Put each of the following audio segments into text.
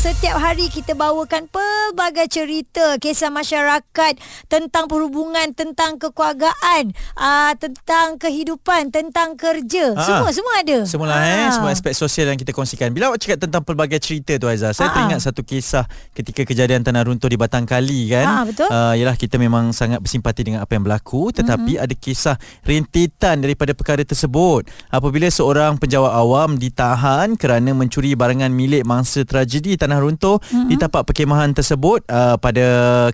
Setiap hari kita bawakan pelbagai cerita, kisah masyarakat tentang perhubungan, tentang kekeluargaan, tentang kehidupan, tentang kerja. Semua ada. Semua aspek sosial yang kita kongsikan. Bila awak cakap tentang pelbagai cerita tu, Haiza, saya teringat satu kisah ketika kejadian tanah runtuh di Batang Kali kan. Betul. Yalah, kita memang sangat bersimpati dengan apa yang berlaku, tetapi ada kisah rentetan daripada perkara tersebut. Apabila seorang penjawat awam ditahan kerana mencuri barangan milik mangsa tragedi tanah runtuh di tapak perkemahan tersebut pada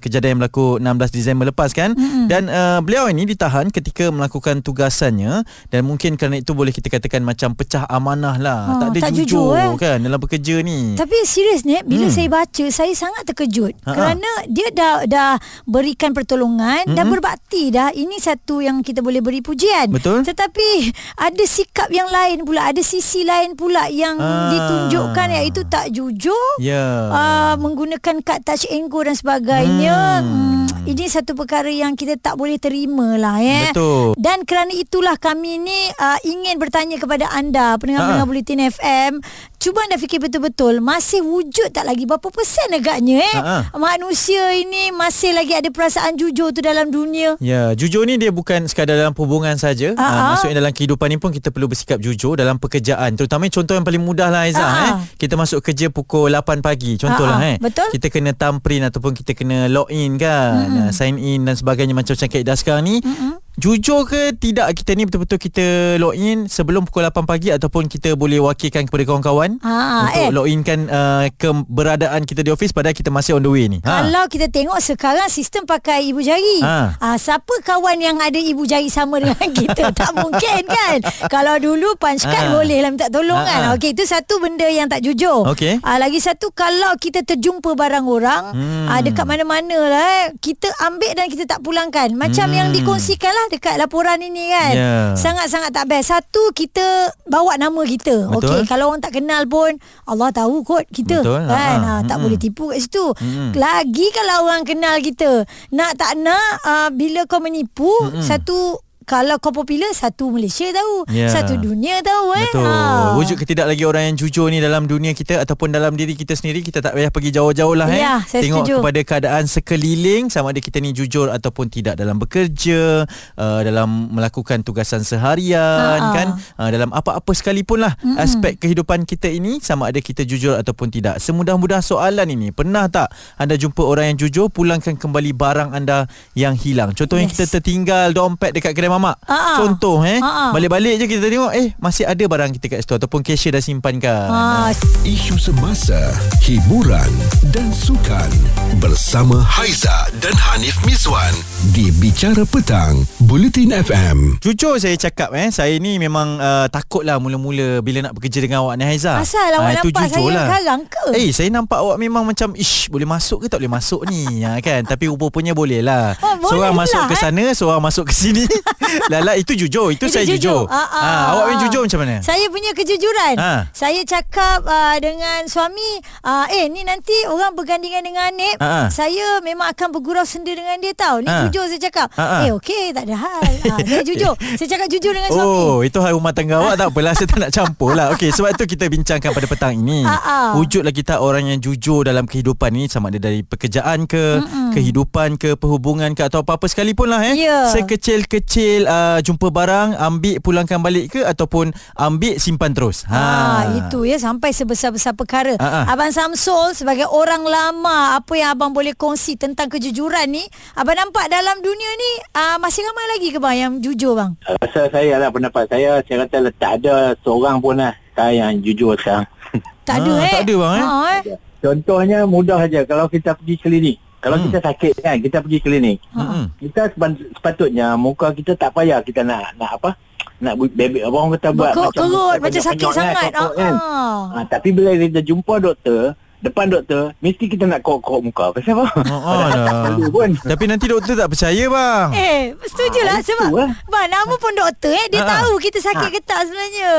kejadian yang berlaku 16 Disember lepas kan. Dan beliau ini ditahan ketika melakukan tugasannya, dan mungkin kerana itu boleh kita katakan macam pecah amanah lah. Tak jujur kan dalam bekerja ni. Tapi serius ni, bila saya baca, saya sangat terkejut kerana dia dah berikan pertolongan, dah berbakti dah. Ini satu yang kita boleh beri pujian. Betul. Tetapi ada sikap yang lain pula, ada sisi lain pula yang ditunjukkan, iaitu tak jujur. Menggunakan kad touch and go dan sebagainya. Ini satu perkara yang kita tak boleh terima lah ya. Betul. Dan kerana itulah kami ni ingin bertanya kepada anda, pendengar-pendengar Buletin FM, cuba anda fikir betul-betul, masih wujud tak lagi, berapa persen agaknya manusia ini masih lagi ada perasaan jujur tu dalam dunia. Ya, jujur ni dia bukan sekadar dalam hubungan saja. Maksudnya dalam kehidupan ni pun kita perlu bersikap jujur dalam pekerjaan. Terutama contoh yang paling mudah lah, Aizah. Kita masuk kerja pukul 8 pagi contohlah. Betul. Kita kena thumbprint ataupun kita kena login kan, sign in dan sebagainya, macam-macam kaedah sekarang ni. Jujur ke tidak kita ni, betul-betul kita login sebelum pukul 8 pagi, ataupun kita boleh wakilkan kepada kawan-kawan untuk loginkan keberadaan kita di office padahal kita masih on the way ni. Kalau kita tengok sekarang sistem pakai ibu jari. Siapa kawan yang ada ibu jari sama dengan kita? Tak mungkin kan. Kalau dulu punch card boleh lah minta tolong kan. Okey, itu satu benda yang tak jujur. Lagi satu, kalau kita terjumpa barang orang dekat mana-mana lah, kita ambil dan kita tak pulangkan. Macam yang dikongsikan lah dekat laporan ini kan. Sangat-sangat tak best. Satu, kita bawa nama kita. Okey, kalau orang tak kenal pun Allah tahu kot kita. Betul, kan. Tak boleh tipu kat situ. Lagi kalau orang kenal kita, nak tak nak bila kau menipu, satu, kalau kau popular, satu Malaysia tahu, satu dunia tahu. Betul. Wujud ke tidak lagi orang yang jujur ni dalam dunia kita ataupun dalam diri kita sendiri, kita tak payah pergi jauh-jauh lah. Tengok setuju. Kepada keadaan sekeliling, sama ada kita ni jujur ataupun tidak dalam bekerja, dalam melakukan tugasan seharian kan, dalam apa-apa sekalipun lah aspek kehidupan kita ini, sama ada kita jujur ataupun tidak. Semudah-mudah soalan ini. Pernah tak anda jumpa orang yang jujur pulangkan kembali barang anda yang hilang? Contohnya kita tertinggal dompet dekat kedai mamak. Contoh balik-balik je kita tengok masih ada barang kita kat situ, ataupun cashier dah simpankan. Isu semasa, hiburan dan sukan bersama Haiza dan Hanif Miswan di Bicara Petang, Buletin FM. Jujur saya cakap, saya ni memang takutlah mula-mula bila nak bekerja dengan awak ni, Haiza. Asal awak nampak saya garang ke? Saya nampak awak memang macam boleh masuk ke tak boleh masuk ni kan. Tapi rupa-rupanya boleh lah. Seorang masuk ke sana, seorang masuk ke sini. Lala, itu jujur. Itu saya jujur. Awak punya jujur macam mana? Saya punya kejujuran. Saya cakap dengan suami, ni nanti orang bergandingan dengan Hanif, saya memang akan bergurau senda dengan dia tau. Ni jujur saya cakap. Okey, tak ada hal. Saya jujur. Saya cakap jujur dengan suami. Itu hal rumah tangga awak, tak apalah. Saya tak nak campur lah. Okey, sebab tu kita bincangkan pada petang ini. Wujudlah kita orang yang jujur dalam kehidupan ini, sama ada dari pekerjaan ke, kehidupan ke, perhubungan ke, atau apa-apa sekalipun lah. Sekecil-kecil jumpa barang, ambil pulangkan balik ke, ataupun ambil simpan terus. Itu ya, sampai sebesar-besar perkara. Abang Samsul sebagai orang lama, apa yang abang boleh kongsi tentang kejujuran ni? Abang nampak dalam dunia ni masih ramai lagi ke bang yang jujur bang? Pasal saya lah, pendapat saya kata tak ada seorang pun lah saya yang jujur sekarang. Tak ada tak ada bang Contohnya mudah aja, kalau kita pergi klinik, kalau kita sakit kan, kita pergi klinik. Kita sepatutnya muka kita tak payah kita nak apa? Nak bebek, orang kata buat macam kerut, macam sakit sangat. Kan? Tapi bila kita jumpa doktor, depan doktor, mesti kita nak kokok muka. Pasal apa? Tapi nanti doktor tak percaya bang. Eh, setujulah sebab bang, nama pun doktor dia tahu kita sakit ke tak sebenarnya.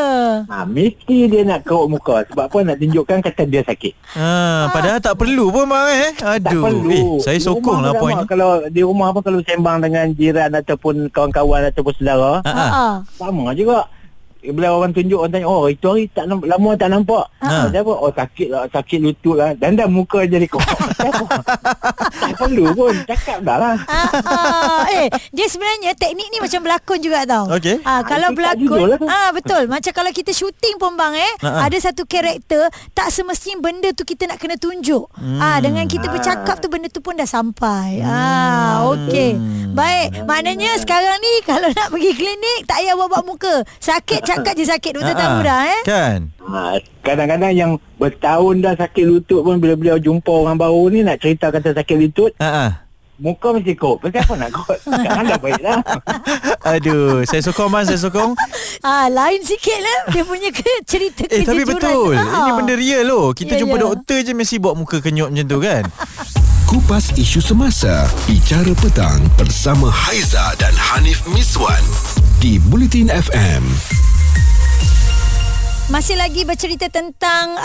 Mesti dia nak kokok muka sebab apa? Nak tunjukkan kata dia sakit. Padahal tak perlu pun bang Aduh. Saya sokong lah point. Kalau di rumah apa, kalau sembang dengan jiran ataupun kawan-kawan ataupun saudara, sama juga. Bila orang tunjuk, orang tanya, oh itu hari tak nampak, lama tak nampak. Apa? Oh sakit lah, sakit lutut lah. Dandang muka jadi kokok. Tak perlu pun, cakap dah lah. Dia sebenarnya teknik ni macam berlakon juga tau. Okay. Kalau berlakon, betul. Macam kalau kita syuting pun bang ada satu karakter, tak semestinya benda tu kita nak kena tunjuk. Dengan kita bercakap tu, benda tu pun dah sampai. Okey. Baik, maknanya sekarang ni kalau nak pergi klinik, tak payah buat-buat muka. Sakit cakap je sakit, doktor tak mudah kan. Kadang-kadang yang bertahun dah sakit lutut pun, bila beliau jumpa orang baru ni nak cerita kata sakit lutut, muka mesti kot. Pasal apa nak kot? Sekarang dah baiklah. Aduh, saya sokong mas, saya sokong. Lain sikit lah dia punya cerita kejujuran. Tapi betul, ini benda real loh. Kita jumpa doktor je mesti buat muka kenyuk macam tu kan. Kupas isu semasa, Bicara Petang bersama Haiza dan Hanif Miswan di Buletin FM. Masih lagi bercerita tentang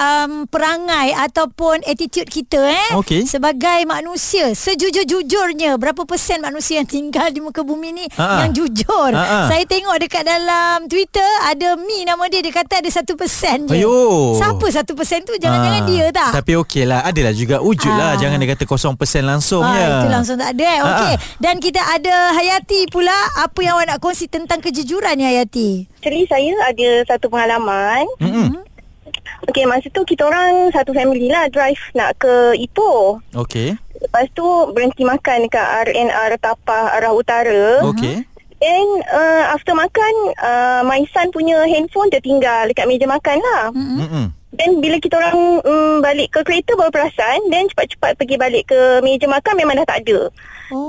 perangai ataupun attitude kita okay. Sebagai manusia, sejujur-jujurnya berapa persen manusia yang tinggal di muka bumi ni yang jujur? Saya tengok dekat dalam Twitter ada Mi nama dia, dia kata ada 1% je. Ayuh. Siapa 1% tu? Jangan-jangan dia tak? Tapi okey lah, adalah juga wujud lah. Jangan dia kata 0% langsung itu langsung tak ada okey. Dan kita ada Hayati pula. Apa yang awak nak kongsi tentang kejujuran ni Hayati? Actually saya ada satu pengalaman. Okey, masa tu kita orang satu family lah drive nak ke Ipoh. Okey. Lepas tu berhenti makan dekat RNR Tapah arah utara. Okey. Then after makan my son punya handphone tertinggal dekat meja makan lah. Then bila kita orang balik ke kereta baru perasan, then cepat-cepat pergi balik ke meja makan, memang dah tak ada.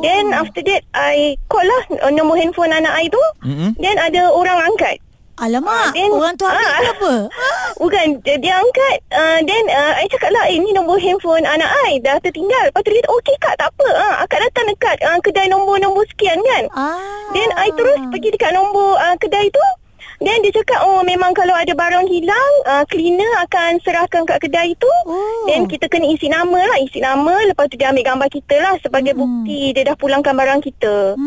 Then after that I call lah nombor handphone anak I tu. Then ada orang angkat. Alamak, then, orang tu ambil ke apa? Bukan, dia angkat. Then I cakap lah, ni nombor handphone anak I, dah tertinggal. Lepas tu dia kata, okey kak, tak apa. Akak datang dekat kedai nombor-nombor sekian kan. Then I terus pergi dekat nombor kedai tu. Then dia cakap, oh memang kalau ada barang hilang, cleaner akan serahkan kat kedai tu. Then kita kena isi nama lah. Isi nama, lepas tu dia ambil gambar kita lah sebagai bukti dia dah pulangkan barang kita.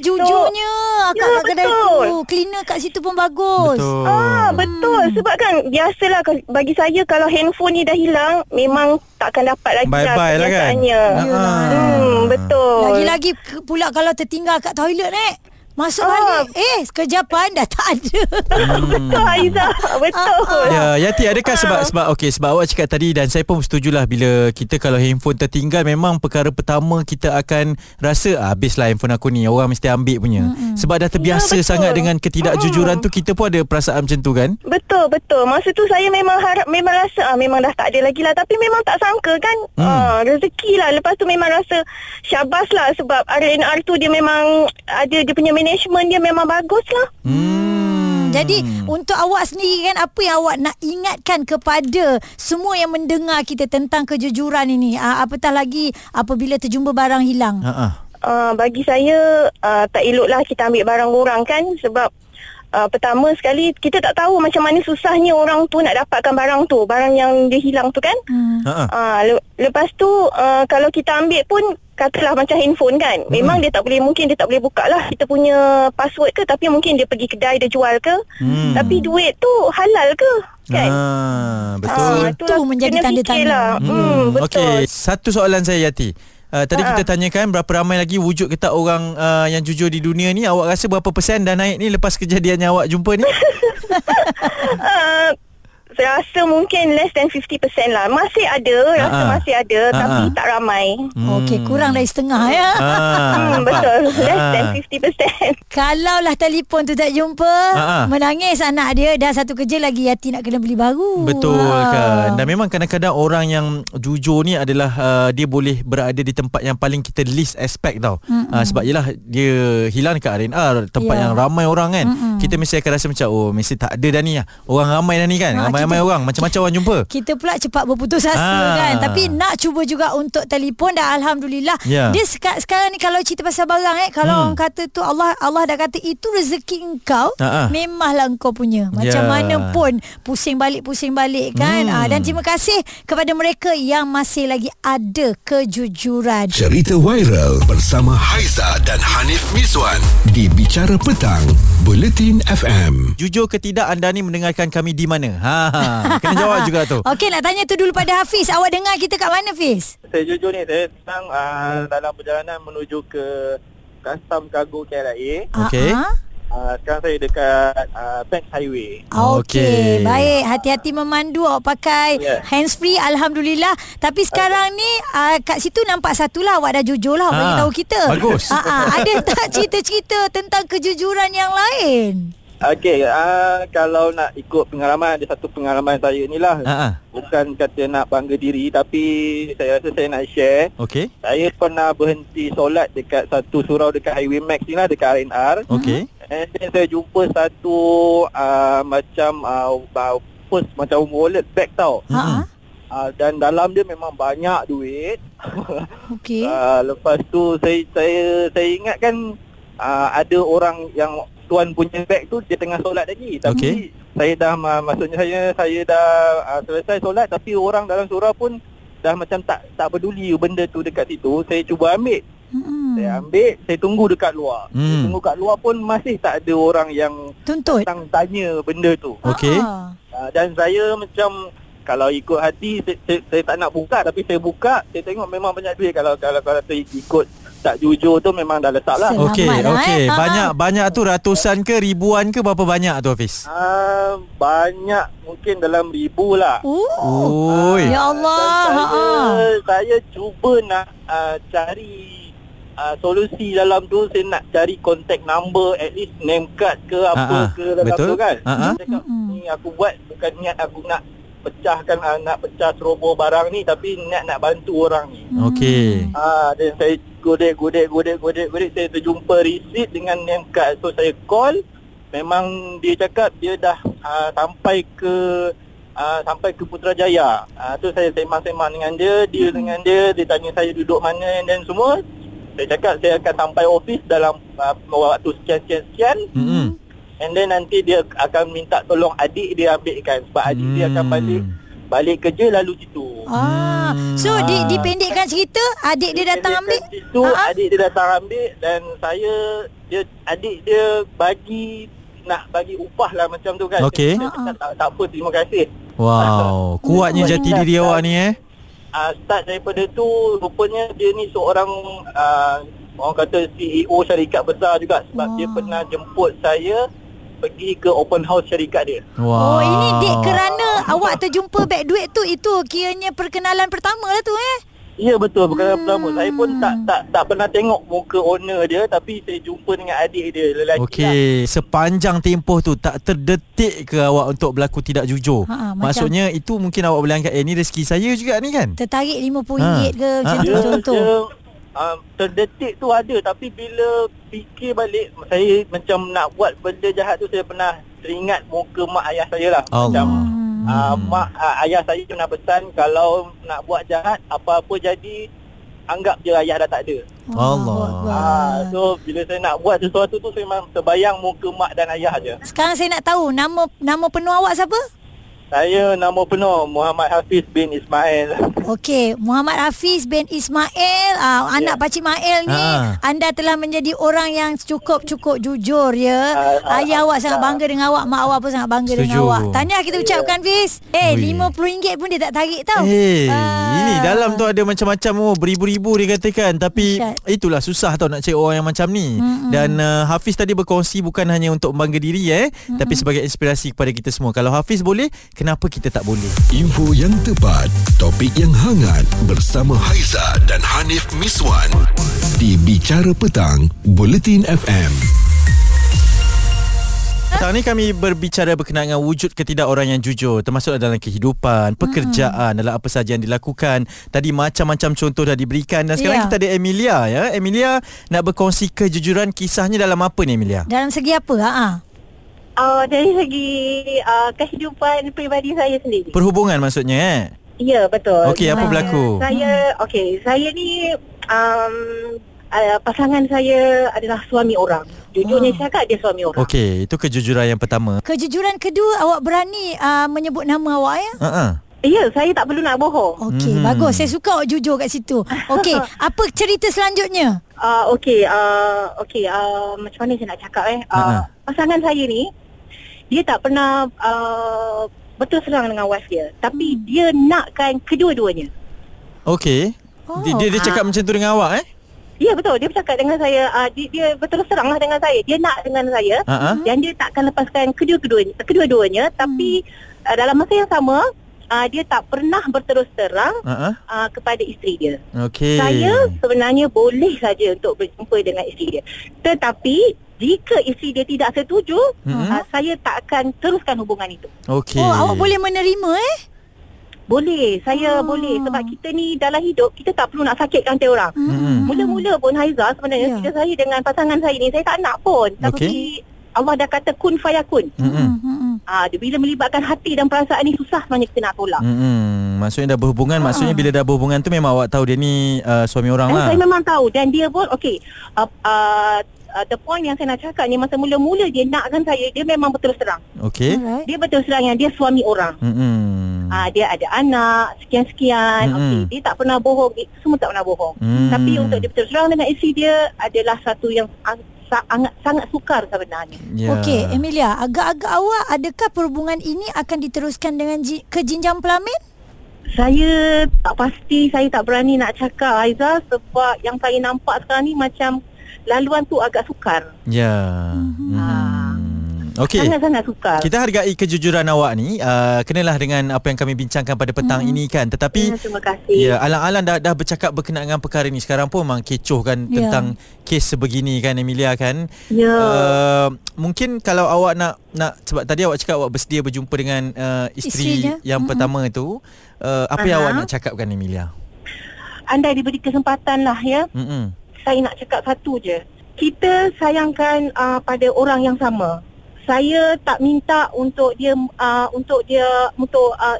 Jujurnya so, kat kedai tu, cleaner kat situ pun bagus. Betul. Betul. Sebab kan biasalah bagi saya, kalau handphone ni dah hilang, memang takkan dapat lagi. Bye-bye lah kan. Betul. Lagi-lagi pula kalau tertinggal kat toilet masuk balik, kejapan dah tak ada. Betul Aizah, betul. Ya, Yati, adakah sebab awak cakap tadi, dan saya pun setujulah, bila kita kalau handphone tertinggal, memang perkara pertama kita akan rasa habislah handphone aku ni, orang mesti ambil punya. Sebab dah terbiasa sangat dengan ketidakjujuran tu, kita pun ada perasaan macam tu kan? Betul, betul. Masa tu saya memang harap, memang rasa memang dah tak ada lagi lah. Tapi memang tak sangka kan, rezeki lah. Lepas tu memang rasa syabas lah, sebab RNR tu dia memang ada dia punya management dia memang bagus lah. Jadi untuk awak sendiri kan, apa yang awak nak ingatkan kepada semua yang mendengar kita tentang kejujuran ini, apatah lagi apabila terjumpa barang hilang? Bagi saya tak eloklah kita ambil barang orang kan, sebab pertama sekali kita tak tahu macam mana susahnya orang tu nak dapatkan barang tu, barang yang dia hilang tu kan. Lepas tu kalau kita ambil pun, katalah macam handphone kan, memang dia tak boleh, mungkin dia tak boleh buka lah kita punya password ke, tapi mungkin dia pergi kedai dia jual ke, tapi duit tu halal ke kan. Betul. Itu menjadi tanda tanya lah. Betul. Okay. Satu soalan saya Yati, tadi kita tanyakan berapa ramai lagi wujud kita orang yang jujur di dunia ni. Awak rasa berapa persen dah naik ni lepas kejadian yang awak jumpa ni? Rasa mungkin less than 50% lah. Masih ada, rasa masih ada, tapi tak ramai. Okey, kurang dari setengah ya. Betul, less than 50%. Kalau lah telefon tu tak jumpa, menangis anak dia, dah satu kerja lagi Yati nak kena beli baru. Betul kan. Dan memang kadang-kadang orang yang jujur ni adalah dia boleh berada di tempat yang paling kita least expect tau. Sebab yelah dia hilang dekat RNR, tempat yang ramai orang kan. kita mesti akan rasa macam, oh mesti tak ada dah ni, orang ramai dah ni kan, ramai-ramai orang, macam-macam orang jumpa. Kita pula cepat berputus asa kan. Tapi nak cuba juga untuk telefon dan alhamdulillah dia sekarang ni kalau cerita pasal barang kalau orang kata tu Allah dah kata itu rezeki engkau, memanglah engkau punya. Macam mana pun pusing balik kan. Dan terima kasih kepada mereka yang masih lagi ada kejujuran. Cerita viral bersama Haiza dan Hanif Miswan di Bicara Petang, Buletin FM. Jujur ke tidak anda ni mendengarkan kami di mana? Kena jawab juga tu. Okey, nak tanya tu dulu pada Hafiz. Awak dengar kita kat mana, Hafiz? Saya jujur ni, saya sedang dalam perjalanan menuju ke Kastam Kargo KLIA. Okey. Sekarang saya dekat Bank Highway. Okey, baik. Hati-hati memandu, awak pakai handsfree, alhamdulillah. Tapi sekarang ni kat situ nampak satulah awak dah jujur lah, awak bagi tahu kita. Bagus. Ada tak cerita-cerita tentang kejujuran yang lain? Okey, kalau nak ikut pengalaman, ada satu pengalaman saya ni lah. Bukan kata nak bangga diri, tapi saya rasa saya nak share. Okey. Saya pernah berhenti solat dekat satu surau dekat Highway Max ni lah, dekat RNR. Okey. And then saya jumpa satu purse macam wallet bag tau. Dan dalam dia memang banyak duit. Okey. Lepas tu saya ingat kan ada orang yang tuan punya bag tu dia tengah solat lagi. Tapi saya dah maksudnya saya dah selesai solat, tapi orang dalam surau pun dah macam tak peduli benda tu dekat situ. Saya cuba ambil. Saya tunggu dekat luar. Saya tunggu kat luar pun masih tak ada orang yang tuntut, tanya benda tu. Okey. Dan saya macam kalau ikut hati saya tak nak buka, tapi saya buka, saya tengok memang banyak duit. Kalau saya ikut tak jujur tu memang dah letak lah. Okey. Banyak tu ratusan ke ribuan ke, berapa banyak tu Hafiz? Banyak, mungkin dalam ribu lah. Ya Allah. Saya cuba nak cari solusi dalam tu. Saya nak cari contact number, at least name card ke apa ke dalam tu kan. Saya cakap ni aku buat bukan niat aku nak pecahkan, nak pecah ceroboh barang ni, tapi niat nak bantu orang ni. Okey. Dan saya godek, saya terjumpa receipt dengan name card. So saya call, memang dia cakap dia dah sampai ke Putrajaya. Tu saya sembang-sembang dengan dia dia tanya saya duduk mana dan semua. Saya cakap saya akan sampai office dalam waktu sekian. And then nanti dia akan minta tolong adik dia ambilkan, sebab adik dia akan balik kerja lalu situ. So dipendekkan cerita, adik dia datang ambil situ, adik dia datang ambil. Dan adik dia nak bagi upah lah macam tu kan. Okay. Tak apa, terima kasih. Wow, kuatnya jati diri awak ni start daripada tu. Rupanya dia ni seorang orang kata CEO syarikat besar juga, sebab dia pernah jemput saya pergi ke open house syarikat dia. Ini dek kerana awak terjumpa beg duit tu, itu kiranya perkenalan pertama lah tu Ya betul, perkenalan pertama. Saya pun tak pernah tengok muka owner dia, tapi saya jumpa dengan adik dia lelaki. Sepanjang tempoh tu tak terdetik ke awak untuk berlaku tidak jujur? Maksudnya itu mungkin awak boleh anggap ni rezeki saya juga ni kan. Tertarik RM50 ke macam tu contoh. Terdetik tu ada, tapi bila fikir balik, saya macam nak buat benda jahat tu, saya pernah teringat muka mak ayah saya lah. Macam ayah saya pernah pesan kalau nak buat jahat, apa-apa jadi, anggap je ayah dah tak ada. Allah. So bila saya nak buat sesuatu tu, saya memang terbayang muka mak dan ayah je. Sekarang saya nak tahu nama penuh awak siapa? Saya nama penuh Muhammad Hafiz bin Ismail. Okey, Muhammad Hafiz bin Ismail, anak Pakcik Ma'il ni, anda telah menjadi orang yang cukup jujur ya. Ayah awak sangat bangga dengan awak, mak awak pun sangat bangga dengan awak. Tahniah kita ucapkan Fiz. RM50 pun dia tak tarik tau. Ini dalam tu ada macam-macam beribu-ribu dia katakan, tapi itulah susah tau nak cari orang yang macam ni. Dan Hafiz tadi berkongsi bukan hanya untuk bangga diri tapi sebagai inspirasi kepada kita semua. Kalau Hafiz boleh, kenapa kita tak boleh? Info yang tepat, topik yang hangat bersama Haiza dan Hanif Miswan di Bicara Petang, Buletin FM. Petang ni kami berbicara berkenaan dengan wujud ketidak orang yang jujur, termasuk dalam kehidupan, pekerjaan, dalam apa sahaja yang dilakukan. Tadi macam-macam contoh dah diberikan. Dan sekarang kita ada Emilia ya. Emilia nak berkongsi kejujuran, kisahnya dalam apa ni Emilia? Dalam segi apa? Dari segi kehidupan peribadi saya sendiri. Perhubungan maksudnya eh? Ya, betul. Okey, apa berlaku? Saya ni pasangan saya adalah suami orang. Jujurnya saya cakap dia suami orang. Okey, itu kejujuran yang pertama. Kejujuran kedua, awak berani menyebut nama awak ya? Ya, saya tak perlu nak bohong. Okey, bagus. Saya suka awak jujur kat situ. Okey, apa cerita selanjutnya? Macam mana saya nak cakap pasangan saya ni, dia tak pernah betul serang dengan wife dia. Tapi dia nakkan kedua-duanya. Okey. Dia cakap macam tu dengan awak eh? Ya, betul. Dia bercakap dengan saya, dia betul serang lah dengan saya. Dia nak dengan saya dan dia takkan lepaskan kedua-duanya. Tapi dalam masa yang sama, dia tak pernah berterus terang kepada isteri dia. Okay. Saya sebenarnya boleh saja untuk berjumpa dengan isteri dia. Tetapi jika isteri dia tidak setuju, saya tak akan teruskan hubungan itu. Okay. Oh, awak boleh menerima eh? Boleh, saya boleh. Sebab kita ni dalam hidup, kita tak perlu nak sakitkan hati orang. Mula-mula pun Haiza sebenarnya cerita saya dengan pasangan saya ni, saya tak nak pun. Tapi Allah dah kata kun fayakun. Bila melibatkan hati dan perasaan ni, susah sebenarnya kita nak tolak. Maksudnya dah berhubungan, maksudnya bila dah berhubungan tu memang awak tahu dia ni suami orang lah. Saya memang tahu dan dia pun the point yang saya nak cakap ni, masa mula-mula dia nakkan saya, dia memang berterus terang. Okay. Dia berterus terang yang dia suami orang. Dia ada anak, sekian-sekian. Okay. Dia tak pernah bohong, itu semua tak pernah bohong. Tapi untuk dia berterus terang dengan isteri dia adalah satu yang sangat sukar sebenarnya. Okey, Emilia, agak-agak awak, adakah perhubungan ini akan diteruskan dengan ke jenjang pelamin? Saya tak pasti, saya tak berani nak cakap Haiza, sebab yang saya nampak sekarang ni macam laluan tu agak sukar. Ya. Okey. Sangat-sangat sukar. Kita hargai kejujuran awak ni, kenalah dengan apa yang kami bincangkan pada petang ini kan. Tetapi terima kasih. Ya, alang-alang dah bercakap berkenaan dengan perkara ni, sekarang pun memang kecoh kan tentang kes sebegini kan Emilia kan. Ya. Mungkin kalau awak nak sebab tadi awak cakap awak bersedia berjumpa dengan isteri yang pertama tu, apa yang awak nak cakapkan Emilia? Andai diberi kesempatan lah ya. Saya nak cakap satu je. Kita sayangkan pada orang yang sama. Saya tak minta untuk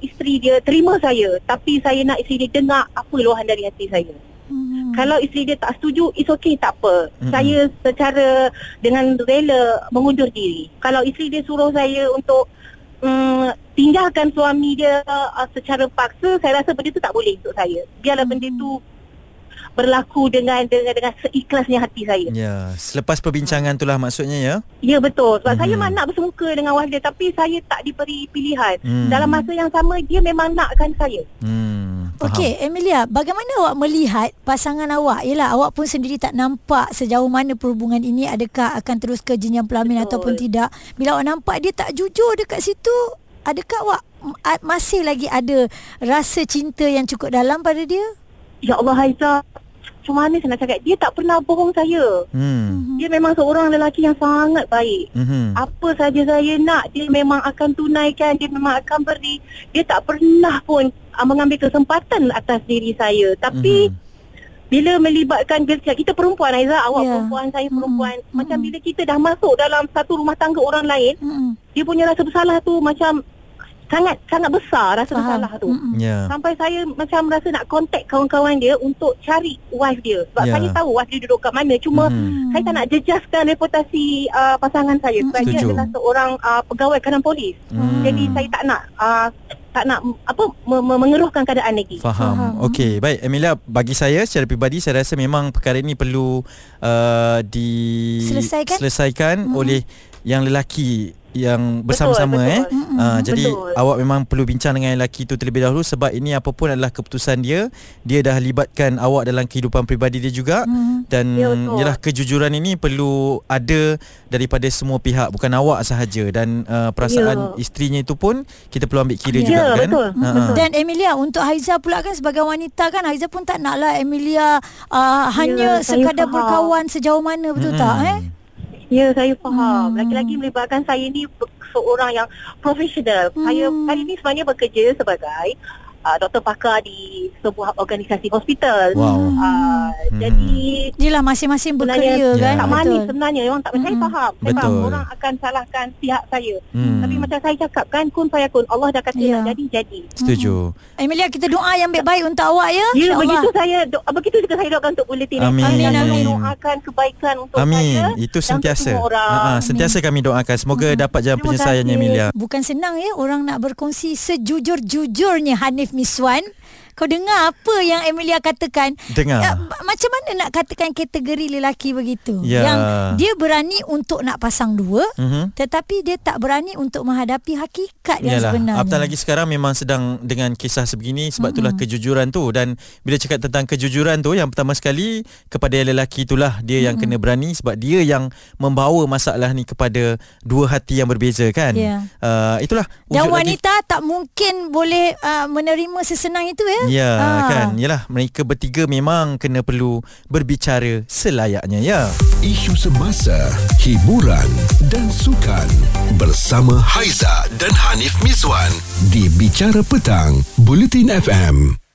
isteri dia terima saya, tapi saya nak isteri dia dengar apa luahan dari hati saya. Kalau isteri dia tak setuju, it's okay, tak apa. Saya secara dengan rela mengundur diri. Kalau isteri dia suruh saya untuk tinggalkan suami dia secara paksa, saya rasa benda tu tak boleh untuk saya. Biarlah benda tu berlaku dengan seikhlasnya hati saya. Ya, selepas perbincangan itulah maksudnya ya. Ya, betul. Sebab saya memang nak bersemuka dengan wife dia, tapi saya tak diberi pilihan. Dalam masa yang sama dia memang nakkan saya. Okey, Emilia, bagaimana awak melihat pasangan awak? Yalah, awak pun sendiri tak nampak sejauh mana perhubungan ini, adakah akan terus ke jenjang pelamin ataupun tidak. Bila awak nampak dia tak jujur dekat situ, adakah awak masih lagi ada rasa cinta yang cukup dalam pada dia? Ya Allah Haiza, macam mana saya nak cakap, dia tak pernah bohong saya. Dia memang seorang lelaki yang sangat baik. Apa saja saya nak, dia memang akan tunaikan, dia memang akan beri. Dia tak pernah pun mengambil kesempatan atas diri saya. Tapi bila melibatkan kita perempuan Haiza, awak perempuan, saya perempuan, macam bila kita dah masuk dalam satu rumah tangga orang lain, dia punya rasa bersalah tu macam sangat besar rasa bersalah tu. Sampai saya macam rasa nak kontak kawan-kawan dia untuk cari wife dia. Sebab saya tahu wife dia duduk kat mana. Cuma saya tak nak jejaskan reputasi pasangan saya. Sebab dia adalah seorang pegawai kanan polis. Jadi saya tak nak mengeruhkan keadaan lagi. Faham. Okey, baik Emilia, bagi saya secara peribadi saya rasa memang perkara ini perlu diselesaikan oleh yang lelaki yang bersama-sama. Betul. Jadi awak memang perlu bincang dengan lelaki itu terlebih dahulu, sebab ini apa pun adalah keputusan dia. Dia dah libatkan awak dalam kehidupan peribadi dia juga. Dan ialah kejujuran ini perlu ada daripada semua pihak, bukan awak sahaja. Dan perasaan isterinya itu pun kita perlu ambil kira juga kan. Betul. Dan Emilia, untuk Haiza pula kan, sebagai wanita kan, Haiza pun tak naklah Emilia hanya sekadar berkawan sejauh mana, betul tak eh? Ya, saya faham. Lagi-lagi melibatkan saya ni seorang yang profesional. Saya kali ni sebenarnya bekerja sebagai doktor pakar di sebuah organisasi hospital. Wow. Jadi yelah, masing-masing berkarya kan. Tak manis sebenarnya. Orang tak percaya, faham. Sebab orang akan salahkan pihak saya. Tapi macam saya cakap kan, kun fayakun. Allah dah kata nak jadi. Setuju. Emilia, kita doa yang baik-baik untuk awak ya. Ya, begitu saya begitu juga saya doakan untuk Buletin. Amin. Kami doakan kebaikan untuk saya. Itu sentiasa. Sentiasa kami doakan. Semoga dapat jalan penyelesaiannya, Emilia. Bukan senang ya orang nak berkongsi sejujur-jujurnya. Hanif Miswan, kau dengar apa yang Emilia katakan? Dengar. Macam mana nak katakan kategori lelaki begitu? Yeah. Yang dia berani untuk nak pasang dua, tetapi dia tak berani untuk menghadapi hakikat yang sebenarnya. Apatah lagi sekarang memang sedang dengan kisah sebegini. Sebab itulah kejujuran tu. Dan bila cakap tentang kejujuran tu, yang pertama sekali kepada lelaki itulah dia yang kena berani. Sebab dia yang membawa masalah ni kepada dua hati yang berbeza kan. Itulah. Dan wanita lagi tak mungkin boleh menerima sesenang itu ya. Ya kan, yalah, mereka bertiga memang kena perlu berbicara selayaknya ya. Isu semasa, hiburan dan sukan bersama Haiza dan Hanif Miswan di Bicara Petang Buletin FM.